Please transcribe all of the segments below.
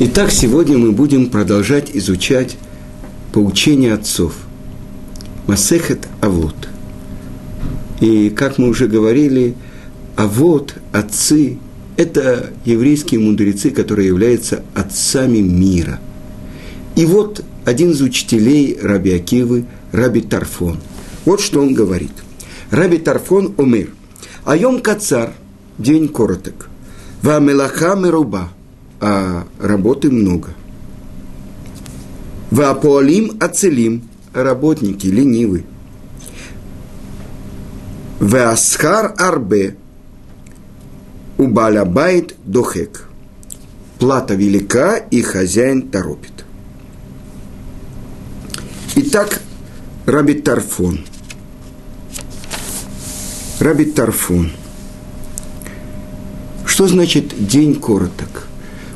Итак, сегодня мы будем продолжать изучать поучение отцов. Масехет Авот. И, как мы уже говорили, Авот, отцы, это еврейские мудрецы, которые являются отцами мира. И вот один из учителей Раби Акивы, Раби Тарфон. Вот что он говорит. Раби Тарфон омер. Айом кацар, день короток. Ва мелаха меруба. А работы много. Ваапуалим ацелим, работники ленивы. Ваасхар арбе, убалабайт дохек. Плата велика и хозяин торопит. Итак, Раби Тарфон. Раби Тарфон. Что значит день короток?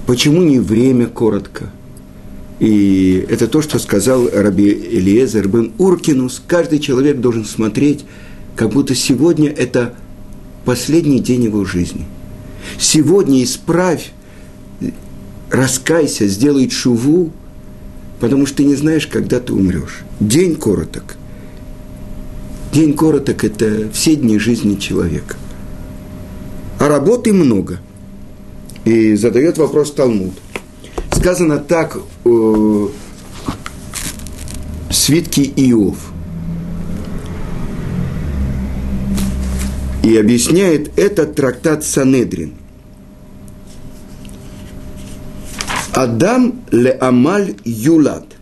Почему не время коротко? И это то, что сказал Раби Элиэзер бен Уркинус. Каждый человек должен смотреть, как будто сегодня это последний день его жизни. Сегодня исправь, раскайся, сделай тшуву, потому что ты не знаешь, когда ты умрешь. День короток. День короток – это все дни жизни человека. А работы много. И задает вопрос Талмуд. Сказано так в свитке Иов. И объясняет этот трактат Санедрин. Адам леамаль юлад.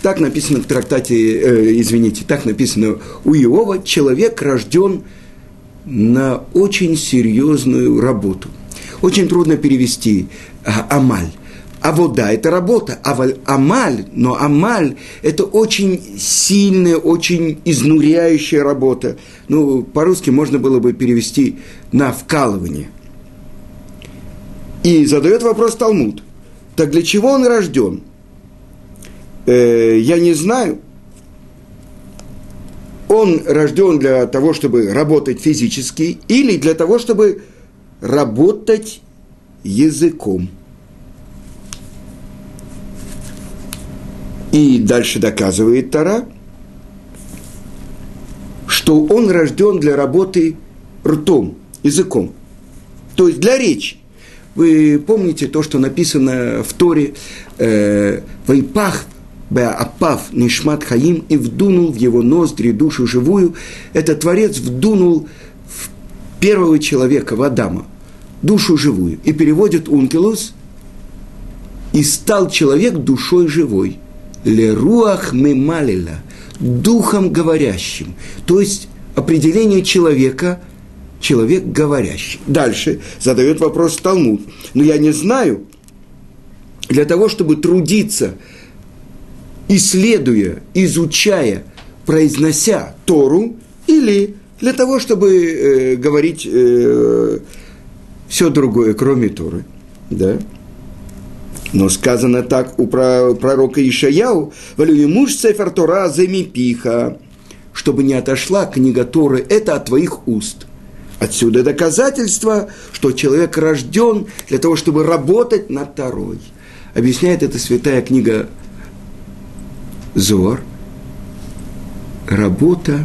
Так написано в трактате, так написано у Иова. Человек рожден на очень серьезную работу. Очень трудно перевести амаль. Авода – это работа, амаль, но амаль – это очень сильная, очень изнуряющая работа. Ну, по-русски можно было бы перевести на вкалывание. И задает вопрос Талмуд. Так для чего он рожден? Я не знаю. Он рожден для того, чтобы работать физически, или для того, чтобы работать языком. И дальше доказывает Тора, что он рожден для работы ртом, языком, то есть для речи. Вы помните то, что написано в Торе «Вайпах беапав нишмат хаим» и вдунул в его ноздри душу живую. Это Творец вдунул в первого человека, в Адама, душу живую. И переводит «ункелус» и стал человек душой живой. «Леруах мемалила» – духом говорящим. То есть определение человека – человек говорящий. Дальше задает вопрос Талмуд. Но я не знаю, для того, чтобы трудиться, исследуя, изучая, произнося Тору, или для того, чтобы говорить все другое, кроме Торы. Да? Но сказано так у пророка Ишаяу, «Валюемуш цефер Тора земипиха», чтобы не отошла книга Торы, это от твоих уст. Отсюда доказательство, что человек рожден для того, чтобы работать над Торой. Объясняет это святая книга Зоар. Работа.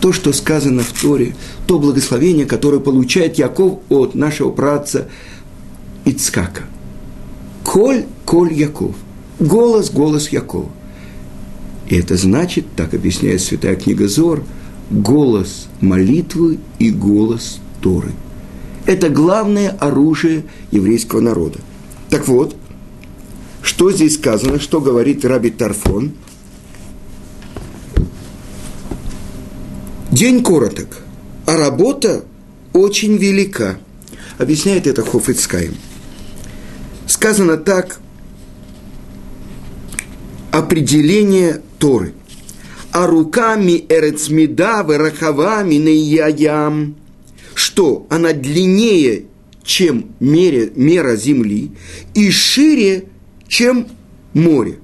То, что сказано в Торе, то благословение, которое получает Яков от нашего праотца Ицхака. «Коль, коль Яков». Голос, голос Якова. И это значит, так объясняет святая книга Зоар, голос молитвы и голос Торы. Это главное оружие еврейского народа. Так вот, что здесь сказано, что говорит Раби Тарфон? День короток, а работа очень велика. Объясняет это Хофец Хаим. Сказано так, определение Торы. «А руками эрецмидавы рахавами нейяям», что она длиннее, чем мера земли, и шире, чем море.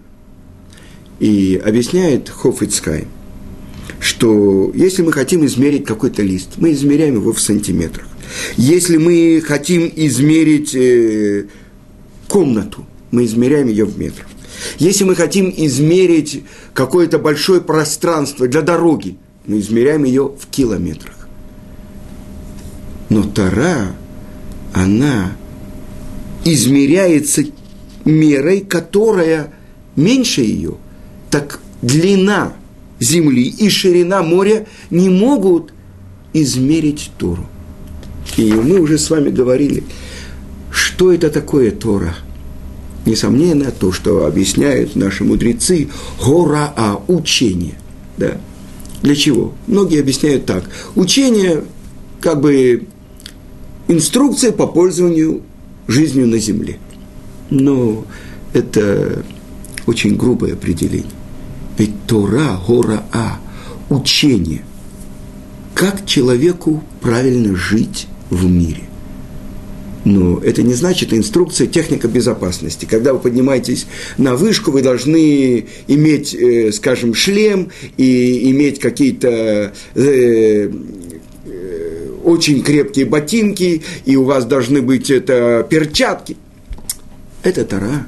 И объясняет Хофец Хаим, что если мы хотим измерить какой-то лист, мы измеряем его в сантиметрах. Если мы хотим измерить комнату, мы измеряем ее в метрах. Если мы хотим измерить какое-то большое пространство для дороги, мы измеряем ее в километрах. Но Тора, она измеряется мерой, которая меньше ее. Так длина земли и ширина моря не могут измерить Тору. И мы уже с вами говорили, что это такое Тора. Несомненно, то, что объясняют наши мудрецы, «Гораа» – учение. Да. Для чего? Многие объясняют так. Учение, как бы инструкция по пользованию жизнью на земле. Но это очень грубое определение. Ведь Тора, «Гораа» – учение. Как человеку правильно жить в мире. Но это не значит инструкция, техника безопасности. Когда вы поднимаетесь на вышку, вы должны иметь, скажем, шлем и иметь какие-то очень крепкие ботинки, и у вас должны быть это перчатки. Это Тора.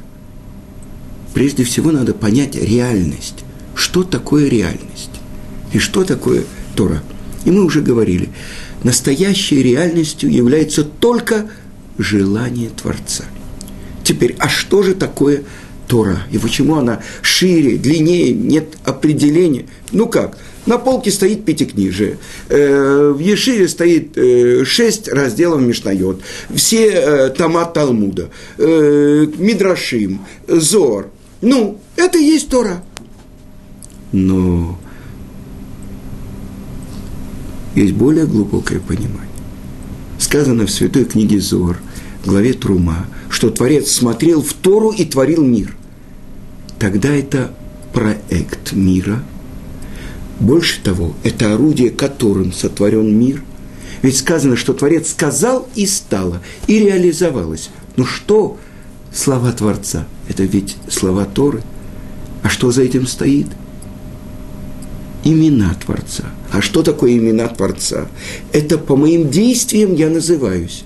Прежде всего надо понять реальность. Что такое реальность? И что такое Тора? И мы уже говорили, настоящей реальностью является только желание Творца. Теперь, а что же такое Тора? И почему она шире, длиннее, нет определения? Ну как, на полке стоит пятикнижие, в Ешиве стоит 6 разделов Мишнайот, все тома Талмуда, Мидрашим, Зор. Ну, это и есть Тора. Но есть более глубокое понимание. Сказано в Святой книге Зор, главе Трума, что Творец смотрел в Тору и творил мир. Тогда это проект мира. Больше того, это орудие, которым сотворен мир. Ведь сказано, что Творец сказал и стало, и реализовалось. Но что слова Творца? Это ведь слова Торы. А что за этим стоит? Имена Творца. А что такое имена Творца? Это по моим действиям я называюсь.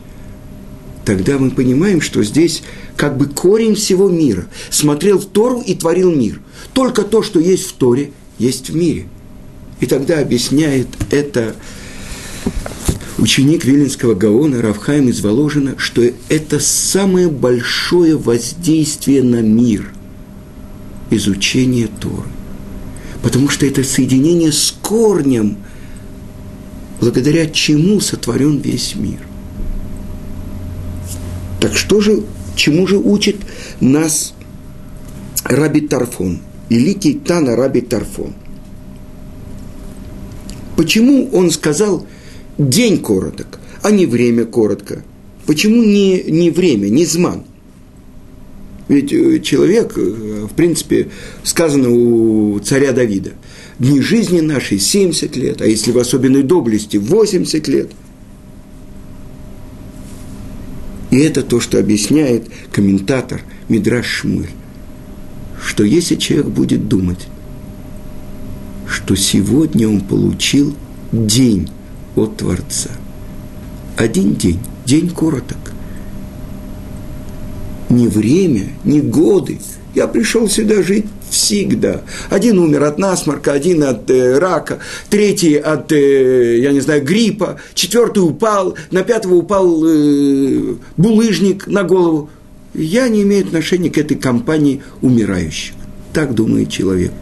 Тогда мы понимаем, что здесь как бы корень всего мира. Смотрел в Тору и творил мир. Только то, что есть в Торе, есть в мире. И тогда объясняет это ученик Виленского Гаона Рав Хаим из Воложина, что это самое большое воздействие на мир – изучение Торы. Потому что это соединение с корнем, благодаря чему сотворен весь мир. Так что же, чему же учит нас Раби Тарфон, великий Тана Раби Тарфон? Почему он сказал «день короток», а не «время коротко»? Почему не «время», не «зман»? Ведь человек, в принципе, сказано у царя Давида, дни жизни нашей 70 лет, а если в особенной доблести 80 лет. И это то, что объясняет комментатор Мидраш Шмуэль, что если человек будет думать, что сегодня он получил день от Творца, один день, день короток. Не время, не годы. Я пришел сюда жить всегда. Один умер от насморка, один от рака, третий от, я не знаю, гриппа, четвертый упал, на пятого упал булыжник на голову. Я не имею отношения к этой компании умирающих. Так думает человек.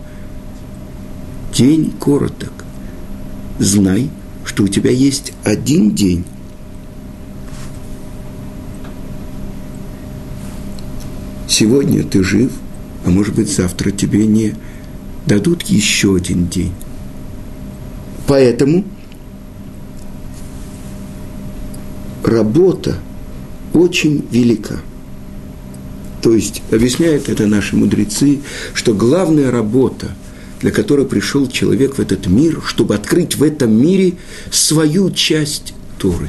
День короток. Знай, что у тебя есть один день. Сегодня ты жив, а может быть, завтра тебе не дадут еще один день. Поэтому работа очень велика. То есть, объясняют это наши мудрецы, что главная работа, для которой пришел человек в этот мир, чтобы открыть в этом мире свою часть Торы.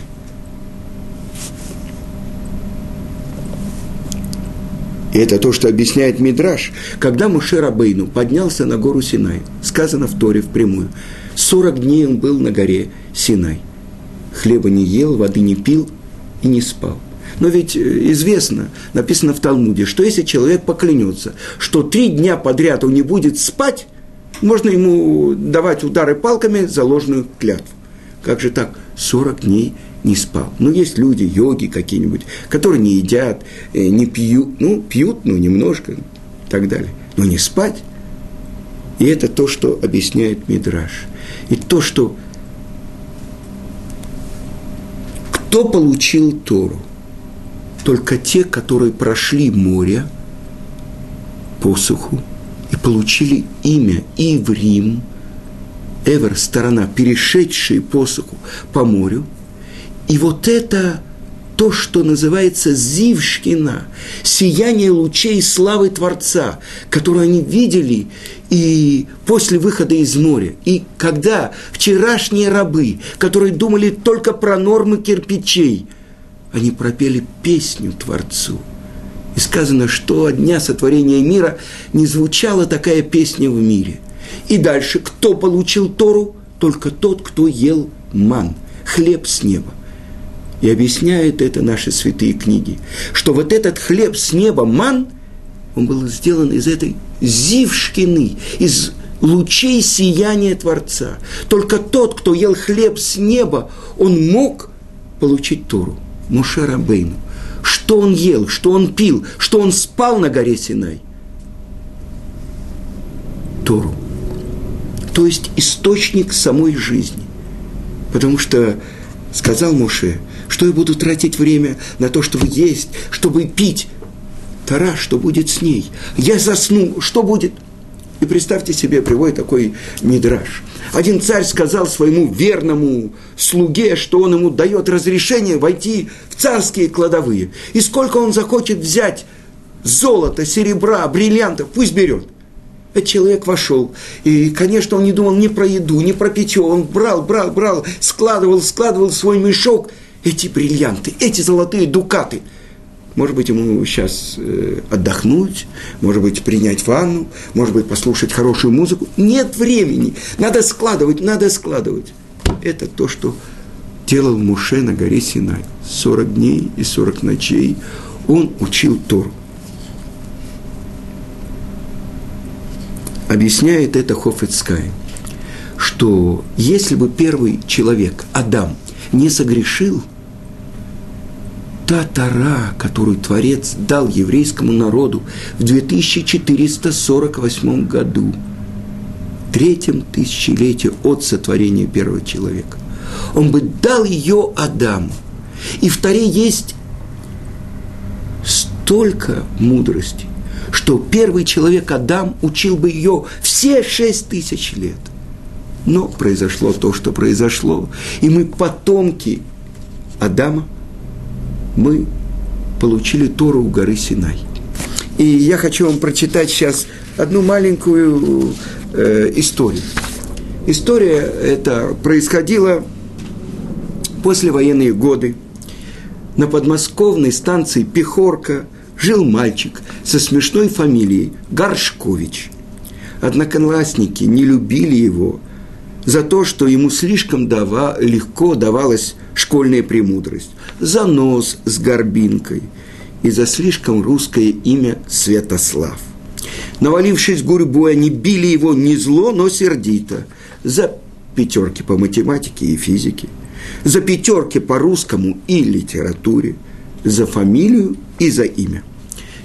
И это то, что объясняет Мидраш. Когда Моше Рабейну поднялся на гору Синай, сказано в Торе впрямую, 40 дней он был на горе Синай. Хлеба не ел, воды не пил и не спал. Но ведь известно, написано в Талмуде, что если человек поклянется, что 3 дня подряд он не будет спать, можно ему давать удары палками за ложную клятву. Как же так? 40 дней не спал. Но есть люди, йоги какие-нибудь, которые не едят, не пьют, пьют, немножко, и так далее. Но не спать. И это то, что объясняет Мидраш. И то, что кто получил Тору? Только те, которые прошли море, посуху, и получили имя Иврим, Эвер, сторона, перешедшие посуху по морю. И вот это то, что называется Зившкина, сияние лучей славы Творца, которую они видели и после выхода из моря. И когда вчерашние рабы, которые думали только про нормы кирпичей, они пропели песню Творцу. И сказано, что от дня сотворения мира не звучала такая песня в мире. И дальше, кто получил Тору? Только тот, кто ел ман, хлеб с неба. И объясняют это наши святые книги, что вот этот хлеб с неба, ман, он был сделан из этой зившкины, из лучей сияния Творца. Только тот, кто ел хлеб с неба, он мог получить Тору, Моше Рабейну. Что он ел, что он пил, что он спал на горе Синай? Тору. То есть источник самой жизни. Потому что сказал Моше, что я буду тратить время на то, чтобы есть, чтобы пить. Тора, что будет с ней? Я засну, что будет? И представьте себе, приводит такой мидраш. Один царь сказал своему верному слуге, что он ему дает разрешение войти в царские кладовые. И сколько он захочет взять золота, серебра, бриллиантов, пусть берет. Этот человек вошел, и, конечно, он не думал ни про еду, ни про питье, он брал, складывал в свой мешок эти бриллианты, эти золотые дукаты. Может быть, ему сейчас отдохнуть, может быть, принять ванну, может быть, послушать хорошую музыку. Нет времени, надо складывать. Это то, что делал Моше на горе Синай. 40 дней и 40 ночей он учил Тору. Объясняет это Хофец Хаим, что если бы первый человек, Адам, не согрешил, та Тора, которую Творец дал еврейскому народу в 2448 году, в 3-м тысячелетии от сотворения первого человека, он бы дал ее Адаму. И в Торе есть столько мудрости, что первый человек, Адам, учил бы ее все 6000 лет. Но произошло то, что произошло. И мы, потомки Адама, мы получили Тору у горы Синай. И я хочу вам прочитать сейчас одну маленькую историю. История эта происходила в послевоенные годы. На подмосковной станции Пехорка жил мальчик со смешной фамилией Горшкович. Одноклассники не любили его за то, что ему слишком легко давалась школьная премудрость, за нос с горбинкой и за слишком русское имя Святослав. Навалившись гурьбой, они били его не зло, но сердито. За 5 по математике и физике, за 5 по русскому и литературе, за фамилию и за имя.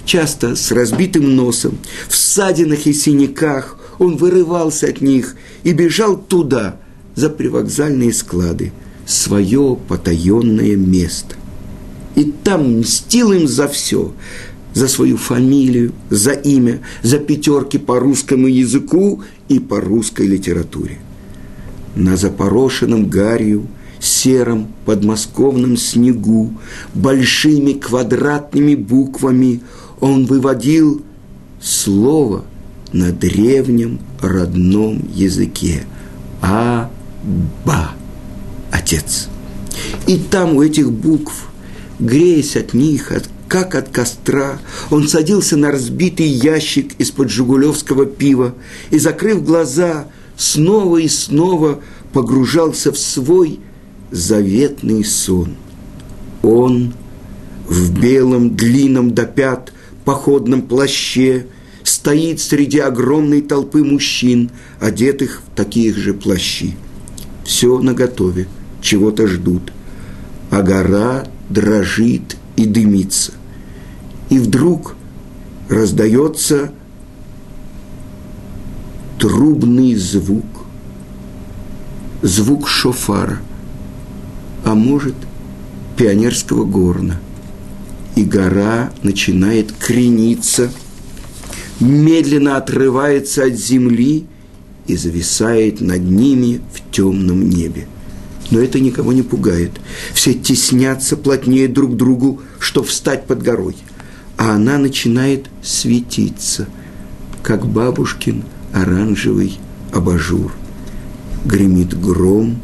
Часто с разбитым носом, в ссадинах и синяках он вырывался от них и бежал туда, за привокзальные склады, свое потаенное место. И там мстил им за все, за свою фамилию, за имя, за 5 по русскому языку и по русской литературе. На запорошенном гарью, сером подмосковном снегу, большими квадратными буквами он выводил слово на древнем родном языке «Аба» – «Отец». И там у этих букв, греясь от них, как от костра, он садился на разбитый ящик из-под жигулевского пива и, закрыв глаза, снова и снова погружался в свой заветный сон. Он в белом, длинном до пят, походном плаще, стоит среди огромной толпы мужчин, одетых в такие же плащи. Все наготове, чего-то ждут, а гора дрожит и дымится. И вдруг раздается трубный звук, звук шофара, а может, пионерского горна. И гора начинает крениться, медленно отрывается от земли и зависает над ними в темном небе. Но это никого не пугает. Все теснятся плотнее друг к другу, чтобы встать под горой. А она начинает светиться, как бабушкин оранжевый абажур. Гремит гром,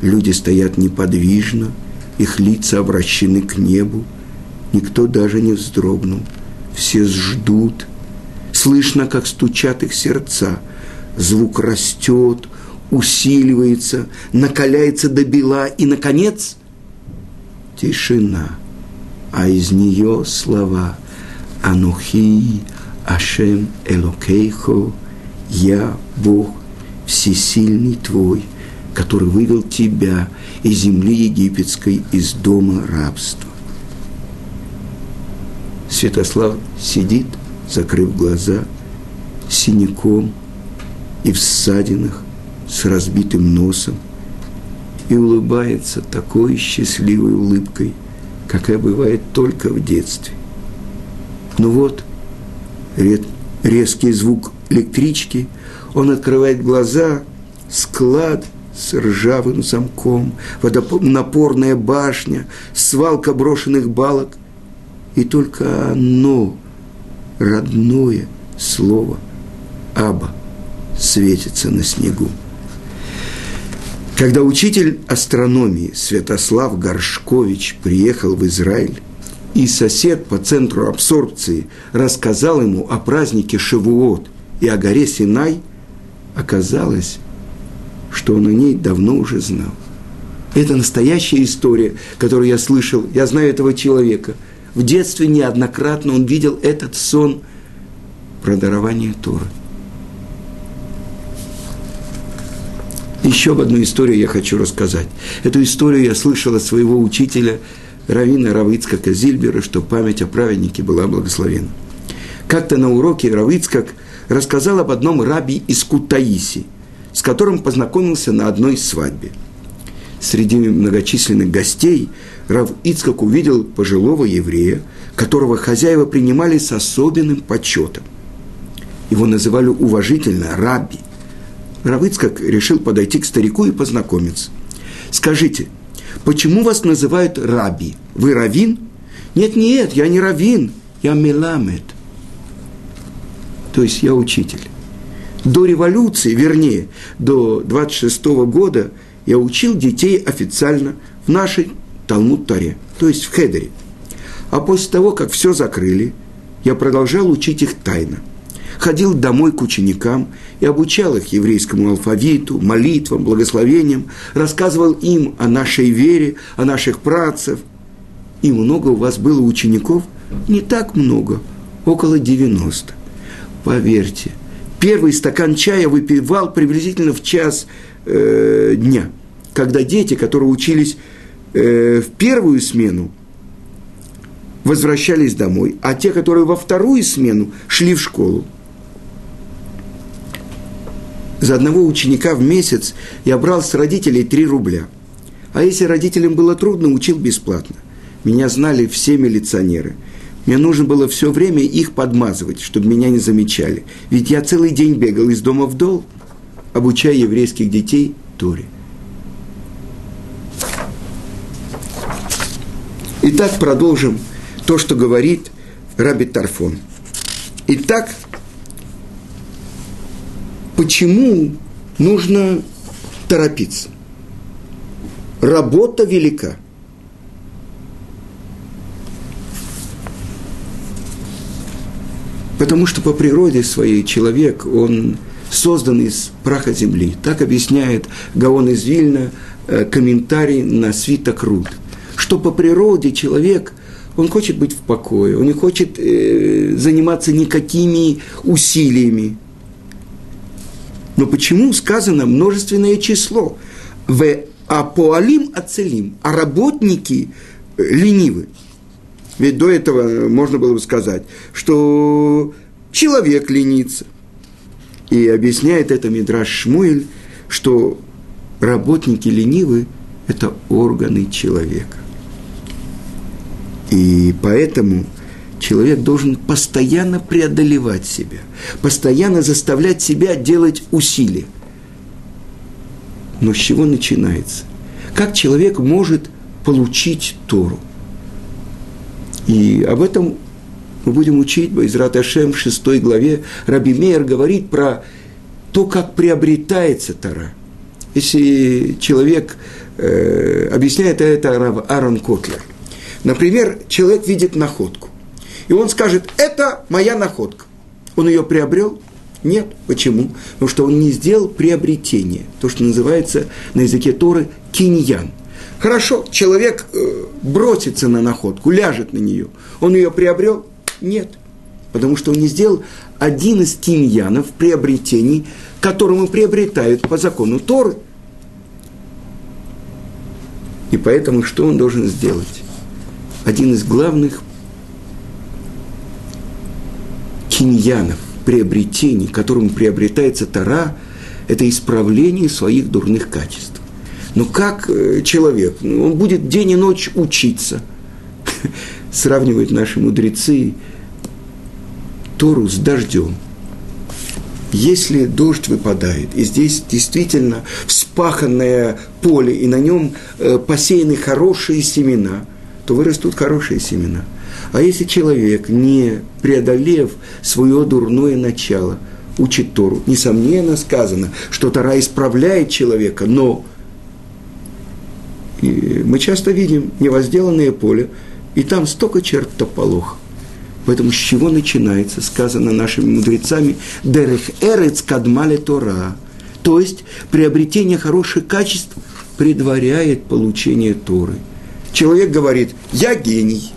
люди стоят неподвижно, их лица обращены к небу. Никто даже не вздрогнул. Все ждут. Слышно, как стучат их сердца. Звук растет, усиливается, накаляется до бела. И, наконец, тишина. А из нее слова «Анухи Ашем Элокейхо», «Я Бог всесильный твой, который вывел тебя из земли египетской, из дома рабства». Святослав сидит, закрыв глаза, синяком и в ссадинах, с разбитым носом, и улыбается такой счастливой улыбкой, какая бывает только в детстве. Ну вот, резкий звук электрички, он открывает глаза, склад с ржавым замком, водонапорная башня, свалка брошенных балок, и только оно, родное слово «Аба», светится на снегу. Когда учитель астрономии Святослав Горшкович приехал в Израиль, и сосед по центру абсорбции рассказал ему о празднике Шавуот и о горе Синай, оказалось, что он о ней давно уже знал. Это настоящая история, которую я слышал, я знаю этого человека. В детстве неоднократно он видел этот сон про дарование Торы. Еще одну историю я хочу рассказать. Эту историю я слышал от своего учителя, раввина Рав Ицхака Зильбера, что память о праведнике была благословена. Как-то на уроке Рав Ицхак рассказал об одном рабби из Кутаиси, с которым познакомился на одной свадьбе. Среди многочисленных гостей Рав Ицхак увидел пожилого еврея, которого хозяева принимали с особенным почетом. Его называли уважительно рабби. Рав Ицхак решил подойти к старику и познакомиться. «Скажите, почему вас называют рабби? Вы раввин?» «Нет, я не раввин, я меламед». То есть я учитель. До революции, вернее, до 26-го года я учил детей официально в нашей Талмуд-Торе, то есть в Хедере. А после того, как все закрыли, я продолжал учить их тайно. Ходил домой к ученикам и обучал их еврейскому алфавиту, молитвам, благословениям, рассказывал им о нашей вере, о наших працах. И много у вас было учеников? Не так много, около 90. Поверьте, первый стакан чая выпивал приблизительно в час дня, когда дети, которые учились в первую смену, возвращались домой, а те, которые во вторую смену, шли в школу. За одного ученика в месяц я брал с родителей 3 рубля. А если родителям было трудно, учил бесплатно. Меня знали все милиционеры. Мне нужно было все время их подмазывать, чтобы меня не замечали. Ведь я целый день бегал из дома в дом, обучая еврейских детей Торе. Итак, продолжим то, что говорит рабби Тарфон. Итак, почему нужно торопиться? Работа велика. Потому что по природе своей человек, он создан из праха земли. Так объясняет Гаон из Вильна комментарий на свиток Руд, что по природе человек, Он хочет быть в покое, он не хочет заниматься никакими усилиями. Но почему сказано множественное число? «Веапоалим ацелим», а работники ленивы. Ведь до этого можно было бы сказать, что человек ленится. И объясняет это Мидраш Шмуэль, что работники ленивы – это органы человека. И поэтому человек должен постоянно преодолевать себя, постоянно заставлять себя делать усилия. Но с чего начинается? Как человек может получить Тору? И об этом мы будем учить Баизрат Ашем в 6 главе. Раби Меир говорит про то, как приобретается Тора. Если человек объясняет это Рав Аарон Котлер. Например, человек видит находку, и он скажет: «Это моя находка». Он ее приобрел? Нет. Почему? Потому что он не сделал приобретение, то, что называется на языке Торы «киньян». Хорошо, человек бросится на находку, ляжет на нее. Он ее приобрел? Нет. Потому что он не сделал один из киньянов приобретений, которому приобретают по закону Торы. И поэтому что он должен сделать? Один из главных киньянов, приобретений, которому приобретается Тора, это исправление своих дурных качеств. Но как человек? Он будет день и ночь учиться. Сравнивают наши мудрецы Тору с дождем. Если дождь выпадает, и здесь действительно вспаханное поле, и на нем посеяны хорошие семена, то вырастут хорошие семена. А если человек, не преодолев свое дурное начало, учит Тору, несомненно сказано, что Тора исправляет человека, но мы часто видим невозделанное поле, и там столько черт тополох. Поэтому с чего начинается, сказано нашими мудрецами, «Дерех эрец кадмале Тора», то есть приобретение хороших качеств предваряет получение Торы. Человек говорит: «Я гений».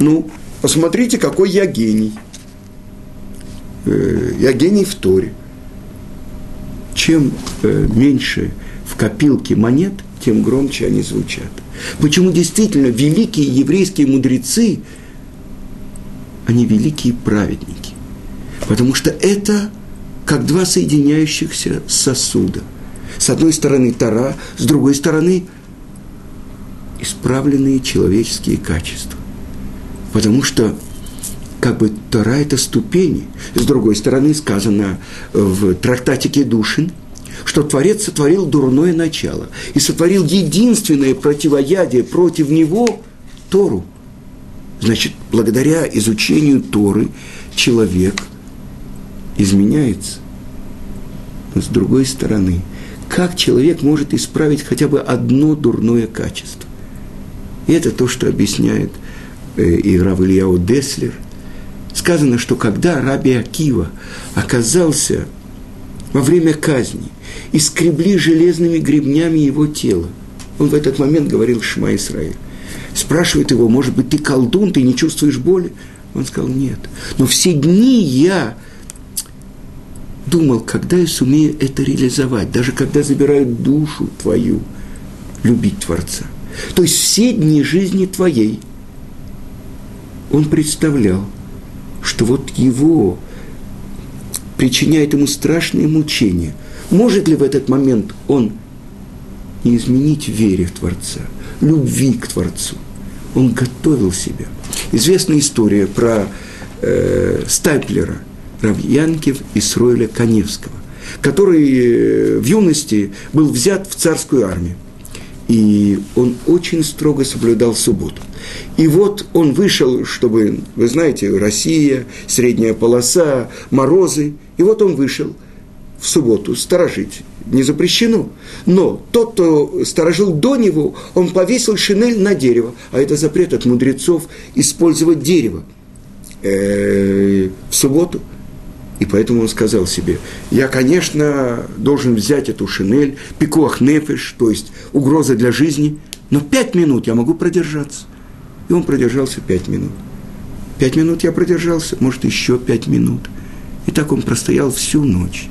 Ну, посмотрите, какой я гений. Я гений в Торе. Чем меньше в копилке монет, тем громче они звучат. Почему действительно великие еврейские мудрецы, они великие праведники? Потому что это как два соединяющихся сосуда. С одной стороны Тора, с другой стороны – исправленные человеческие качества. Потому что, как бы, Тора – это ступени. С другой стороны, сказано в трактате Кедушин, что Творец сотворил дурное начало и сотворил единственное противоядие против него – Тору. Значит, благодаря изучению Торы человек изменяется. С другой стороны, как человек может исправить хотя бы одно дурное качество? И это то, что объясняет и рав Ильяу Деслер. Сказано, что когда раби Акива оказался во время казни и скребли железными гребнями его тело, он в этот момент говорил «Шма Исраэль». Спрашивают его: «Может быть, ты колдун, ты не чувствуешь боли?» Он сказал: «Нет. Но все дни я думал, когда я сумею это реализовать, даже когда забирают душу твою, любить Творца». То есть все дни жизни твоей он представлял, что вот его причиняет ему страшные мучения. Может ли в этот момент он не изменить вере в Творца, любви к Творцу? Он готовил себя. Известная история про стайплера рав Янкив Исроэля Каневского, который в юности был взят в царскую армию. И он очень строго соблюдал субботу. И вот он вышел, чтобы, вы знаете, Россия, средняя полоса, морозы. И вот он вышел в субботу сторожить. Не запрещено. Но тот, кто сторожил до него, он повесил шинель на дерево. А это запрет от мудрецов использовать дерево в субботу. И поэтому он сказал себе: «Я, конечно, должен взять эту шинель, пикуах нефеш, то есть угроза для жизни, но 5 минут я могу продержаться». и он продержался 5 минут. 5 минут я продержался, может, еще 5 минут. И так он простоял всю ночь.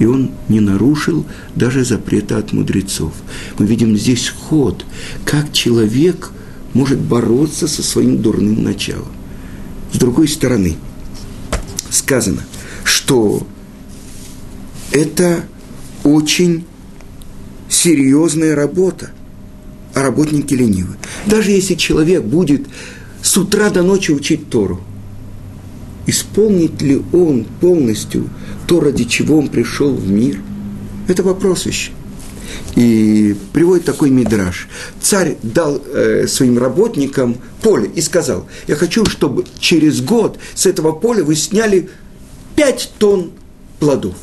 И он не нарушил даже запрета от мудрецов. Мы видим здесь ход, как человек может бороться со своим дурным началом. С другой стороны, сказано, что это очень серьезная работа, а работники ленивы. Даже если человек будет с утра до ночи учить Тору, исполнит ли он полностью то, ради чего он пришел в мир? Это вопрос еще. И приводит такой мидраш. Царь дал своим работникам поле и сказал: я хочу, чтобы через год с этого поля вы сняли 5 тонн плодов.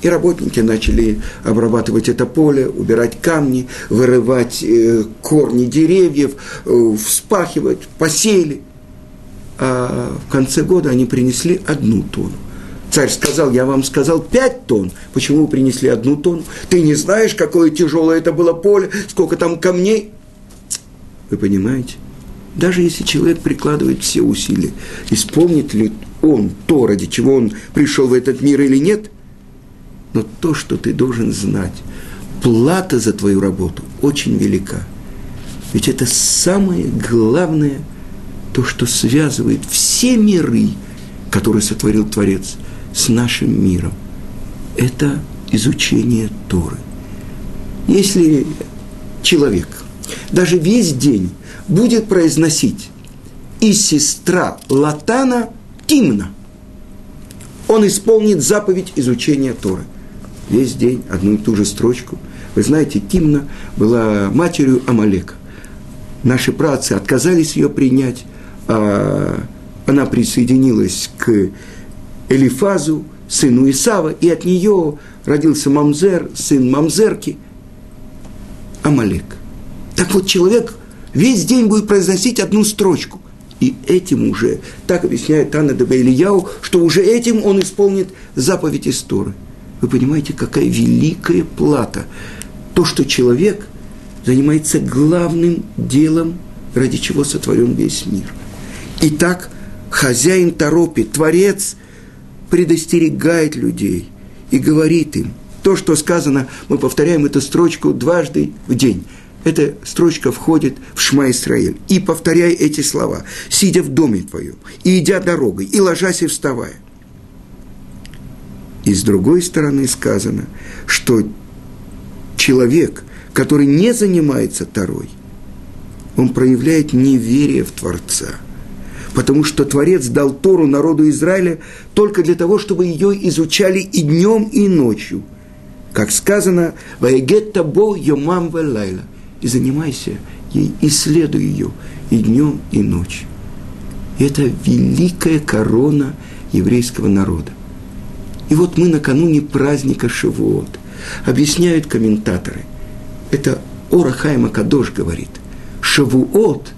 И работники начали обрабатывать это поле, убирать камни, вырывать корни деревьев, вспахивать, посеяли. А в конце года они принесли 1 тонну. Царь сказал: я вам сказал 5 тонн. Почему вы принесли 1 тонну? Ты не знаешь, какое тяжелое это было поле, сколько там камней. Вы понимаете? Даже если человек прикладывает все усилия, исполнит ли он то, ради чего он пришел в этот мир, или нет? Но то, что ты должен знать, плата за твою работу очень велика. Ведь это самое главное, то, что связывает все миры, которые сотворил Творец, с нашим миром. Это изучение Торы. Если человек даже весь день будет произносить: и сестра Латана Тимна, он исполнит заповедь изучения Торы. Весь день одну и ту же строчку. Вы знаете, Тимна была матерью Амалека. Наши праотцы отказались ее принять, а она присоединилась к Элифазу, сыну Исава, и от нее родился Мамзер, сын Мамзерки, Амалек. Так вот, человек весь день будет произносить одну строчку. И этим уже, так объясняет Тана Дебе-Элияу, что уже этим он исполнит заповедь из Торы. Вы понимаете, какая великая плата. То, что человек занимается главным делом, ради чего сотворен весь мир. Итак, хозяин торопит, Творец предостерегает людей и говорит им. То, что сказано, мы повторяем эту строчку дважды в день. Эта строчка входит в Шма Исраэль. «И повторяй эти слова, сидя в доме твоем, и идя дорогой, и ложась, и вставая». И с другой стороны сказано, что человек, который не занимается Торой, он проявляет неверие в Творца. Потому что Творец дал Тору народу Израиля только для того, чтобы ее изучали и днем, и ночью. Как сказано: «Ваегетта бо йомам вэлайла». И занимайся ей, исследуй ее и днем, и ночью. Это великая корона еврейского народа. И вот мы накануне праздника Шивуот. Объясняют комментаторы. Это Ор а-Хаим а-Кадош говорит. Шивуот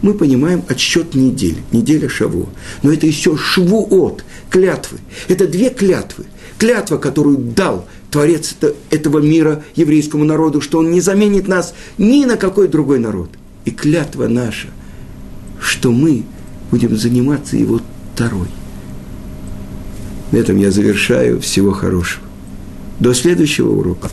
мы понимаем отсчет недели, неделя Шавуот. Но это еще Шивуот, клятвы. Это 2 клятвы. Клятва, которую дал Творец этого мира еврейскому народу, что он не заменит нас ни на какой другой народ. И клятва наша, что мы будем заниматься его Торой. На этом я завершаю. Всего хорошего. До следующего урока.